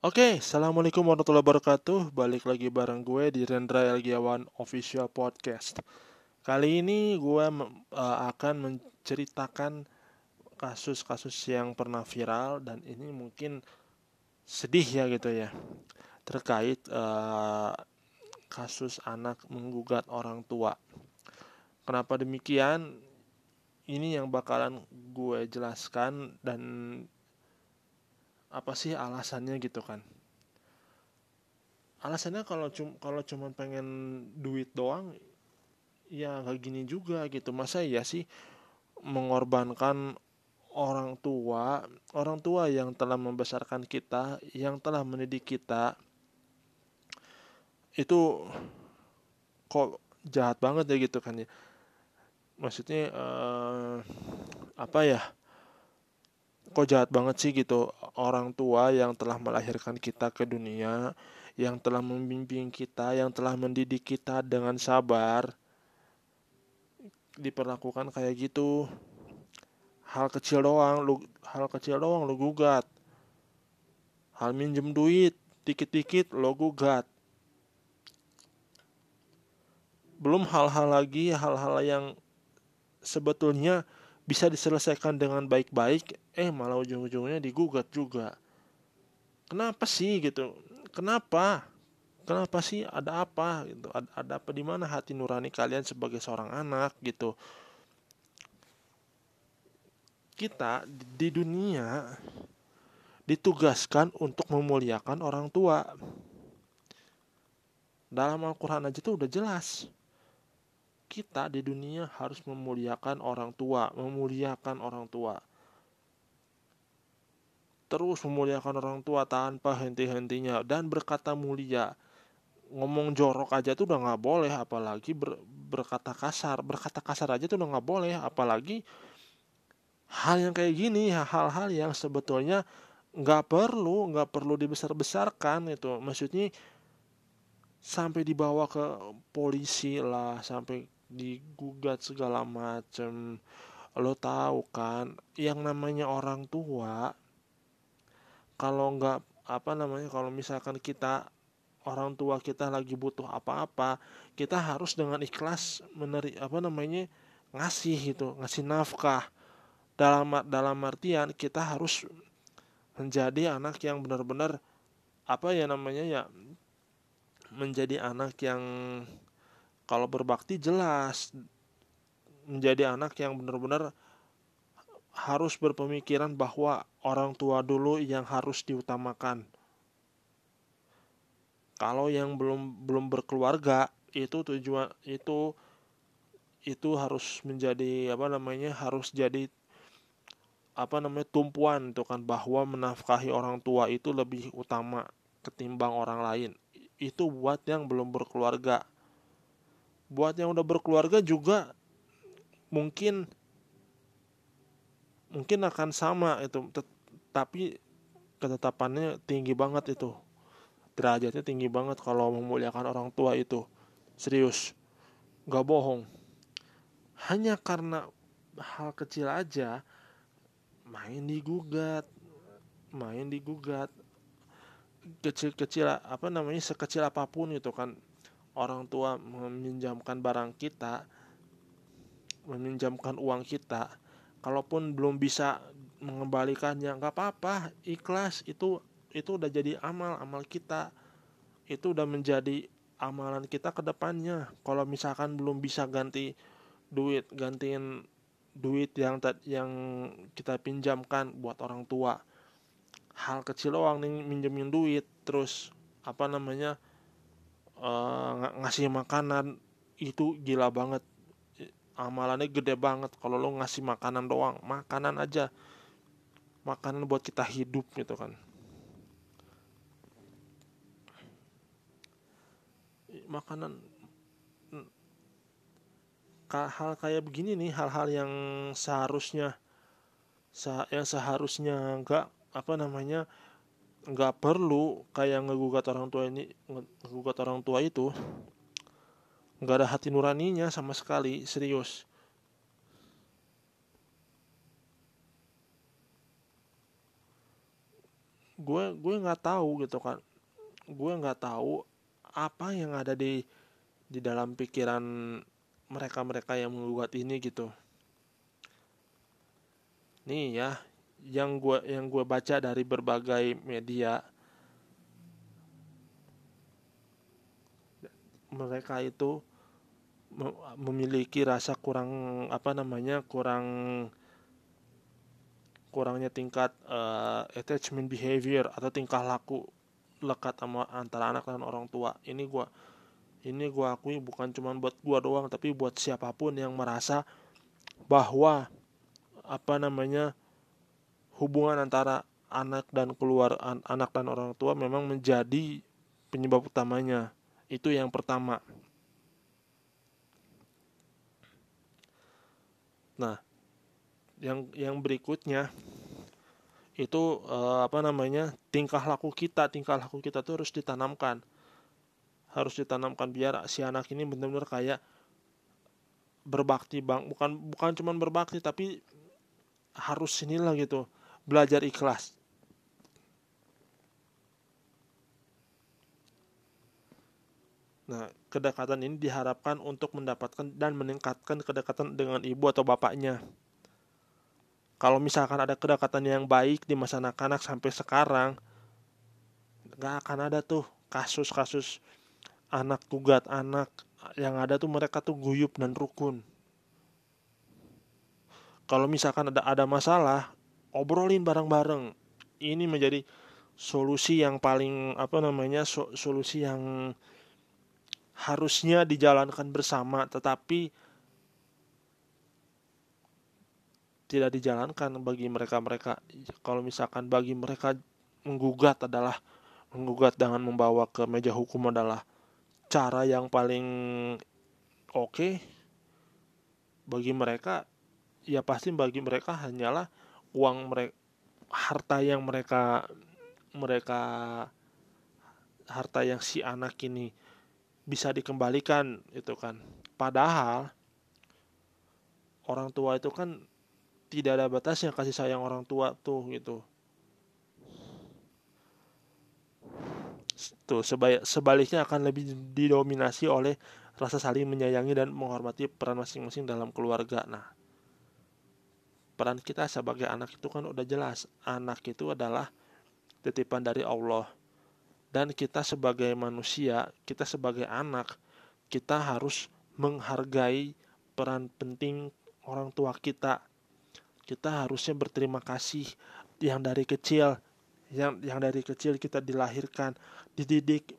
Oke, Assalamualaikum warahmatullahi wabarakatuh. Balik lagi bareng gue di Rendra Elgiawan Official Podcast. Kali ini gue akan menceritakan kasus-kasus yang pernah viral. Dan ini mungkin sedih ya gitu ya. Terkait kasus anak menggugat orang tua. Kenapa demikian? Ini yang bakalan gue jelaskan dan apa sih alasannya gitu kan. Alasannya kalau cuma pengen duit doang ya gak gini juga gitu. Masa ya sih mengorbankan orang tua yang telah membesarkan kita, yang telah mendidik kita, itu kok jahat banget ya gitu kan ya. Maksudnya kok jahat banget sih gitu. Orang tua yang telah melahirkan kita ke dunia, yang telah membimbing kita, yang telah mendidik kita dengan sabar, diperlakukan kayak gitu. Hal kecil doang lu gugat. Hal minjem duit dikit-dikit lu gugat. Belum hal-hal yang sebetulnya bisa diselesaikan dengan baik-baik, malah ujung-ujungnya digugat juga. Kenapa sih gitu? Kenapa sih? Ada apa gitu? Ada apa di mana hati nurani kalian sebagai seorang anak gitu? Kita di dunia ditugaskan untuk memuliakan orang tua. Dalam Al-Qur'an aja tuh udah jelas. Kita di dunia harus memuliakan orang tua. Terus memuliakan orang tua tanpa henti-hentinya. Dan berkata mulia. Ngomong jorok aja tuh udah gak boleh. Apalagi berkata kasar. Berkata kasar aja tuh udah gak boleh. Apalagi hal yang kayak gini. Hal-hal yang sebetulnya gak perlu dibesar-besarkan gitu. Maksudnya sampai dibawa ke polisi lah. Sampai digugat segala macem. Lo tahu kan, yang namanya orang tua, kalau misalkan kita, orang tua kita lagi butuh apa-apa, kita harus dengan ikhlas ngasih nafkah. Dalam artian kita harus menjadi anak yang benar-benar menjadi anak yang kalau berbakti jelas, menjadi anak yang benar-benar harus berpemikiran bahwa orang tua dulu yang harus diutamakan. Kalau yang belum berkeluarga itu tujuan itu harus menjadi tumpuan itu kan, bahwa menafkahi orang tua itu lebih utama ketimbang orang lain. Itu buat yang belum berkeluarga. Buat yang udah berkeluarga juga mungkin akan sama itu, tapi ketetapannya tinggi banget itu. Derajatnya tinggi banget kalau memuliakan orang tua itu. Serius. Gak bohong. Hanya karena hal kecil aja main digugat. Kecil-kecil sekecil apapun gitu kan. Orang tua meminjamkan barang kita, meminjamkan uang kita. Kalaupun belum bisa mengembalikannya, nggak apa-apa, ikhlas. Itu udah jadi amal kita, itu udah menjadi amalan kita ke depannya. Kalau misalkan belum bisa gantiin duit yang kita pinjamkan buat orang tua, hal kecil doang nih, minjemin duit, terus ngasih makanan, itu gila banget. Amalannya gede banget kalau lo ngasih makanan doang. Makanan aja. Makanan buat kita hidup gitu kan. Makanan. Hal kayak begini nih, hal-hal yang seharusnya enggak perlu kayak ngegugat orang tua itu. Nggak ada hati nuraninya sama sekali, serius. gue nggak tahu gitu kan, gue nggak tahu apa yang ada di dalam pikiran mereka yang menggugat ini gitu. Nih ya, yang gue baca dari berbagai media, mereka itu memiliki rasa kurangnya tingkat attachment behavior atau tingkah laku lekat sama antara anak dan orang tua. Ini gue akui bukan cuma buat gue doang, tapi buat siapapun yang merasa bahwa hubungan antara anak dan orang tua memang menjadi penyebab utamanya. Itu yang pertama. Nah, yang berikutnya itu tingkah laku kita itu harus ditanamkan biar si anak ini benar-benar kayak berbakti, Bang. Bukan cuman berbakti, tapi harus inilah gitu, belajar ikhlas. Nah, kedekatan ini diharapkan untuk mendapatkan dan meningkatkan kedekatan dengan ibu atau bapaknya. Kalau misalkan ada kedekatan yang baik di masa anak-anak sampai sekarang, gak akan ada tuh kasus-kasus anak gugat anak. Yang ada tuh mereka tuh guyub dan rukun. Kalau misalkan ada masalah, obrolin bareng-bareng. Ini menjadi solusi yang paling solusi yang harusnya dijalankan bersama, tetapi tidak dijalankan bagi mereka-mereka. Kalau misalkan bagi mereka menggugat dengan membawa ke meja hukum adalah cara yang paling oke, bagi mereka, ya pasti bagi mereka hanyalah uang mereka, harta yang si anak ini bisa dikembalikan itu kan. Padahal orang tua itu kan tidak ada batasnya kasih sayang orang tua tuh gitu. Tuh sebaliknya akan lebih didominasi oleh rasa saling menyayangi dan menghormati peran masing-masing dalam keluarga. Nah, peran kita sebagai anak itu kan udah jelas. Anak itu adalah titipan dari Allah. Dan kita sebagai manusia, kita sebagai anak, kita harus menghargai peran penting orang tua kita. Kita harusnya berterima kasih yang dari kecil kita dilahirkan, dididik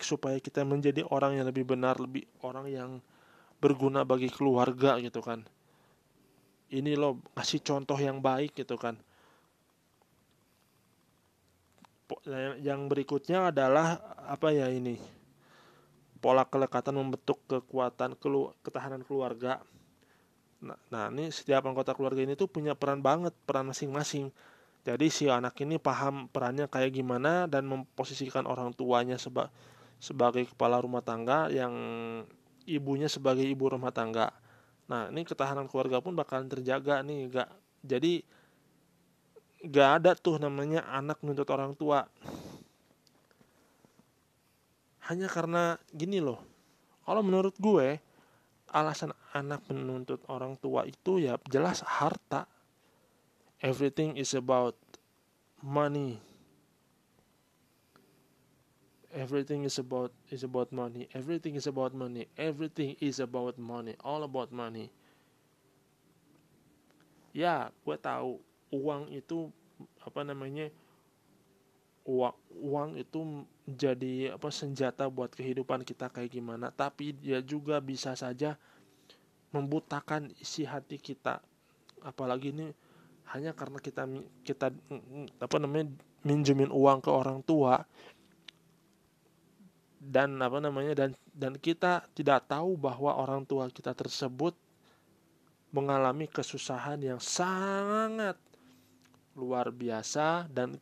supaya kita menjadi orang yang lebih benar, orang yang berguna bagi keluarga gitu kan. Ini loh, kasih contoh yang baik gitu kan. Yang berikutnya adalah pola kelekatan membentuk kekuatan ketahanan keluarga. Nah, ini setiap anggota keluarga ini tuh punya peran masing-masing. Jadi si anak ini paham perannya kayak gimana dan memposisikan orang tuanya sebagai kepala rumah tangga, yang ibunya sebagai ibu rumah tangga. Nah, ini ketahanan keluarga pun bakalan terjaga nih, jadi gak ada tuh namanya anak nuntut orang tua hanya karena gini loh. Kalau menurut gue, alasan anak menuntut orang tua itu ya jelas harta. Everything is about money. Everything is about money. All about money. Ya, gue tahu uang itu uang itu jadi senjata buat kehidupan kita kayak gimana, tapi dia juga bisa saja membutakan isi hati kita. Apalagi ini hanya karena kita minjemin uang ke orang tua dan dan kita tidak tahu bahwa orang tua kita tersebut mengalami kesusahan yang sangat luar biasa, dan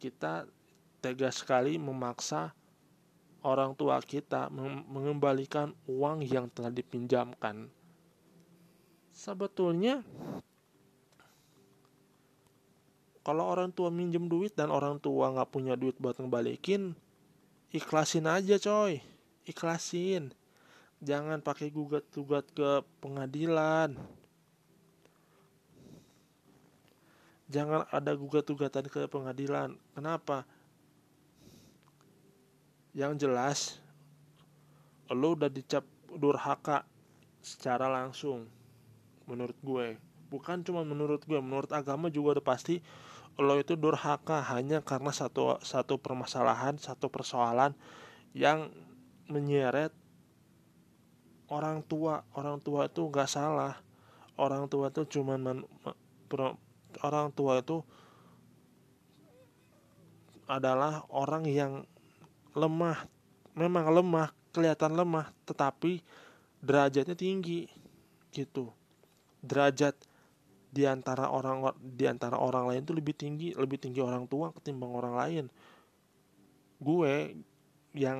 kita tegas sekali memaksa orang tua kita mengembalikan uang yang telah dipinjamkan. Sebetulnya Kalau orang tua minjem duit dan orang tua nggak punya duit buat ngebalikin, ikhlasin aja coy, ikhlasin. Jangan pakai gugat-gugat ke pengadilan. Jangan ada gugat-gugatan ke pengadilan. Kenapa? Yang jelas, lo udah dicap durhaka secara langsung, menurut gue. Bukan cuma menurut gue, menurut agama juga udah pasti lo itu durhaka hanya karena satu permasalahan, satu persoalan yang menyeret orang tua. Orang tua itu nggak salah. Orang tua itu cuma orang tua itu adalah orang yang lemah, memang lemah, kelihatan lemah, tetapi derajatnya tinggi gitu. Derajat di antara orang lain itu lebih tinggi orang tua ketimbang orang lain. Gue yang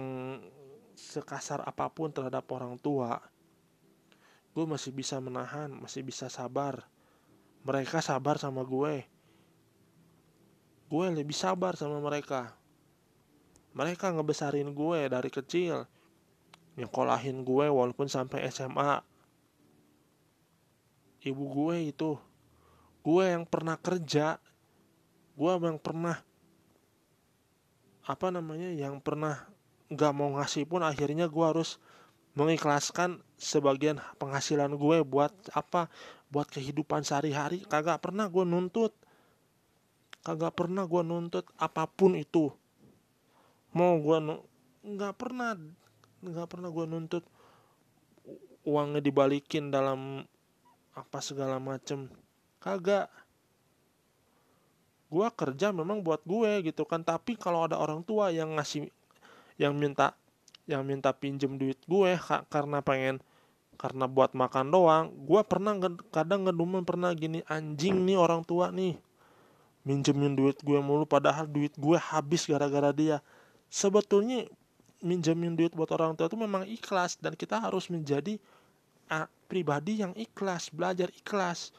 sekasar apapun terhadap orang tua, gue masih bisa menahan, masih bisa sabar. Mereka sabar sama gue lebih sabar sama mereka. Mereka ngebesarin gue dari kecil, nyekolahin gue walaupun sampai SMA. Ibu gue itu, gue yang pernah kerja, gue yang pernah nggak mau ngasih pun akhirnya gue harus mengikhlaskan sebagian penghasilan gue buat apa? Buat kehidupan sehari-hari. Kagak pernah gue nuntut apapun itu. Nggak pernah gue nuntut uangnya dibalikin dalam apa segala macem. Kagak. Gue kerja memang buat gue gitu kan, tapi kalau ada orang tua yang ngasih, yang minta pinjem duit gue karena buat makan doang, gue pernah kadang ngeduman, pernah gini, anjing nih orang tua nih minjemin duit gue mulu, padahal duit gue habis gara-gara dia. Sebetulnya minjemin duit buat orang tua itu memang ikhlas, dan kita harus menjadi pribadi yang ikhlas, belajar ikhlas.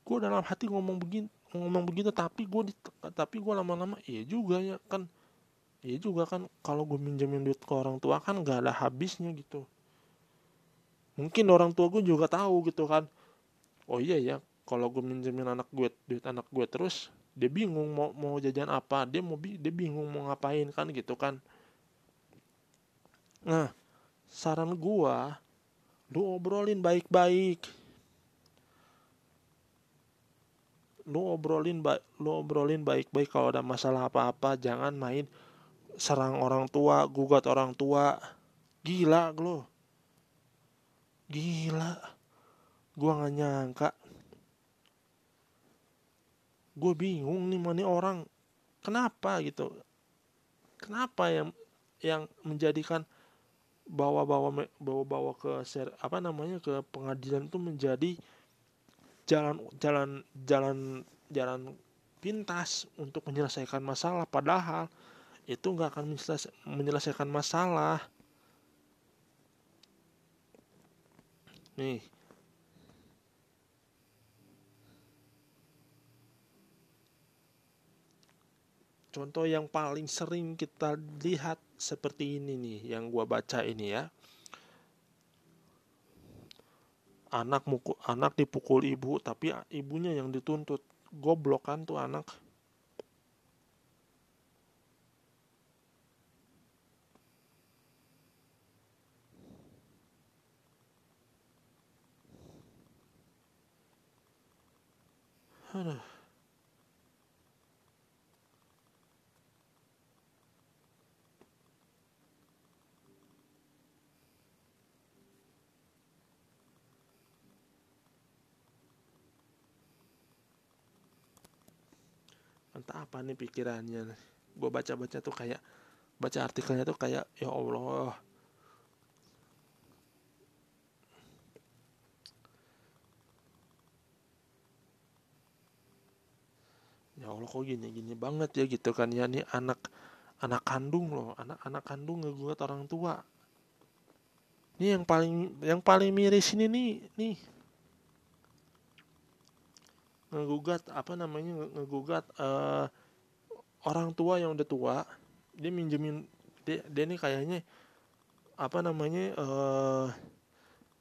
Gue dalam hati ngomong begitu, tapi gue lama-lama iya juga kan kalau gue minjemin duit ke orang tua kan nggak ada habisnya gitu. Mungkin orang tua gue juga tahu gitu kan, oh iya ya, kalau gue minjemin duit anak gue terus dia bingung mau jajan apa, dia bingung mau ngapain kan gitu kan. Nah, saran gua, lu obrolin baik-baik kalau ada masalah apa-apa. Jangan main serang orang tua, gugat orang tua. Gila lo. Gila. Gua gak nyangka. Gue bingung nih mana orang. Kenapa gitu? Kenapa yang menjadikan bawa-bawa ke pengadilan itu menjadi jalan pintas untuk menyelesaikan masalah, padahal itu nggak akan menyelesaikan masalah. Nih, contoh yang paling sering kita lihat seperti ini nih, yang gua baca ini ya. Anak dipukul ibu, tapi ibunya yang dituntut. Goblok kan tuh anak. Aduh. Entah apa nih pikirannya. Gue baca artikelnya tuh kayak, ya Allah. Ya Allah, kok gini-gini banget ya gitu kan ya. Ini anak kandung loh, anak kandung ngegugat orang tua. Ini yang paling miris ini nih. ngegugat orang tua yang udah tua, dia minjemin dia ini kayaknya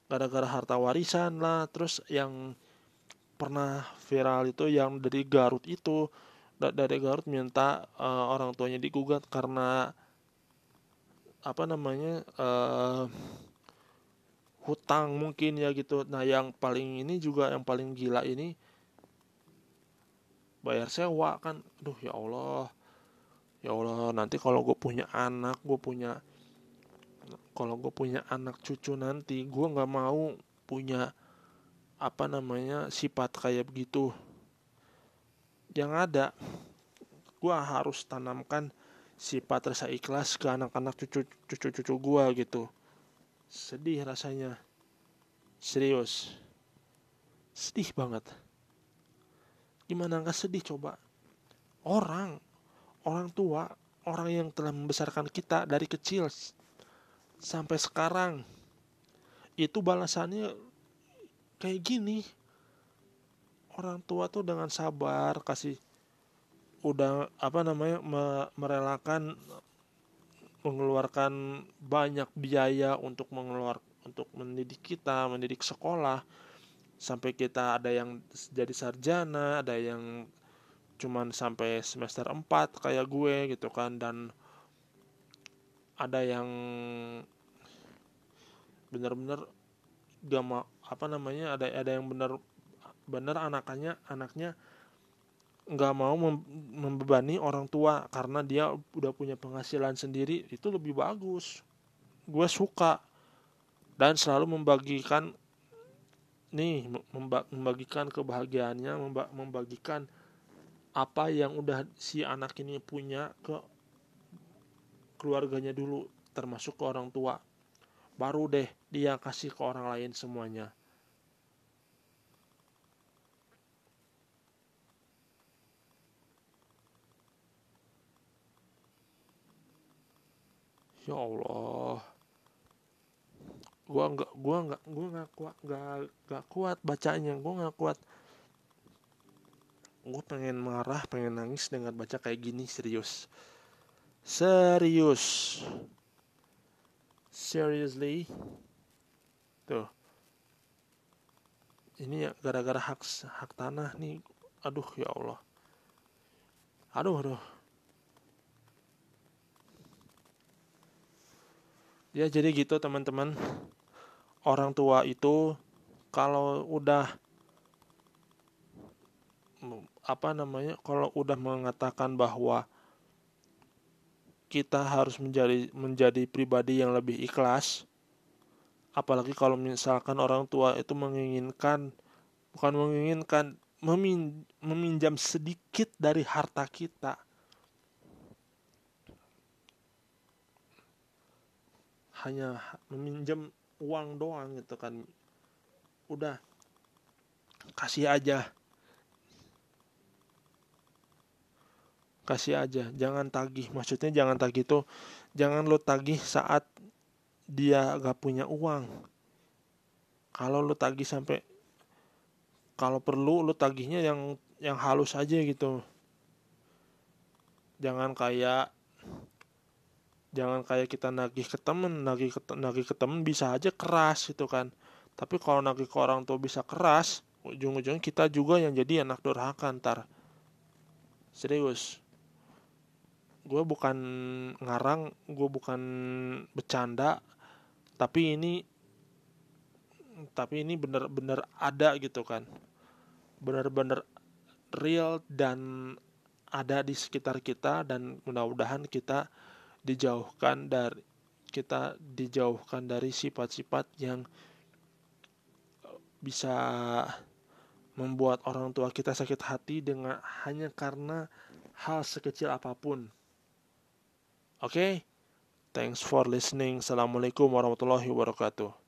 gara-gara harta warisan lah. Terus yang pernah viral itu yang dari Garut itu, dari Garut minta orang tuanya digugat karena hutang mungkin ya gitu. Nah yang paling gila ini bayar sewa kan. Aduh ya Allah nanti kalau gue punya anak cucu nanti, gue nggak mau punya sifat kayak begitu yang ada. Gue harus tanamkan sifat rasa ikhlas ke anak-anak cucu gue gitu. Sedih rasanya, serius, sedih banget. Gimana nggak sedih coba? Orang tua, orang yang telah membesarkan kita dari kecil sampai sekarang, itu balasannya kayak gini. Orang tua tuh dengan sabar kasih, udah merelakan mengeluarkan banyak biaya untuk mendidik kita, mendidik sekolah, sampai kita ada yang jadi sarjana, ada yang cuman sampai semester 4 kayak gue gitu kan, dan ada yang benar-benar ada yang benar-benar anaknya nggak mau membebani orang tua karena dia udah punya penghasilan sendiri. Itu lebih bagus, gue suka, dan selalu membagikan kebahagiaannya, membagikan apa yang udah si anak ini punya ke keluarganya dulu, termasuk ke orang tua, baru deh dia kasih ke orang lain semuanya. Ya Allah, gue nggak kuat bacanya, gue nggak kuat, gue pengen marah, pengen nangis dengan baca kayak gini, serius, seriously, tuh, ini ya gara-gara hak tanah nih, aduh ya Allah, aduh. Ya jadi gitu teman-teman, orang tua itu kalau udah mengatakan bahwa kita harus menjadi pribadi yang lebih ikhlas, apalagi kalau misalkan orang tua itu meminjam sedikit dari harta kita. Hanya meminjam uang doang gitu kan, udah kasih aja, jangan tagih. Maksudnya jangan tagih tuh, jangan lo tagih saat dia gak punya uang. Kalau lo tagih sampai, kalau perlu lo tagihnya yang halus aja gitu. Jangan kayak kita nagih ke temen bisa aja keras gitu kan. Tapi kalau nagih ke orang tua bisa keras, ujung-ujungnya kita juga yang jadi anak durhaka ntar. Serius. Gue bukan ngarang, gue bukan bercanda, tapi ini bener-bener ada gitu kan. Bener-bener real dan ada di sekitar kita, dan mudah-mudahan kita dijauhkan dari sifat-sifat yang bisa membuat orang tua kita sakit hati dengan hanya karena hal sekecil apapun. Oke? Thanks for listening. Assalamualaikum warahmatullahi wabarakatuh.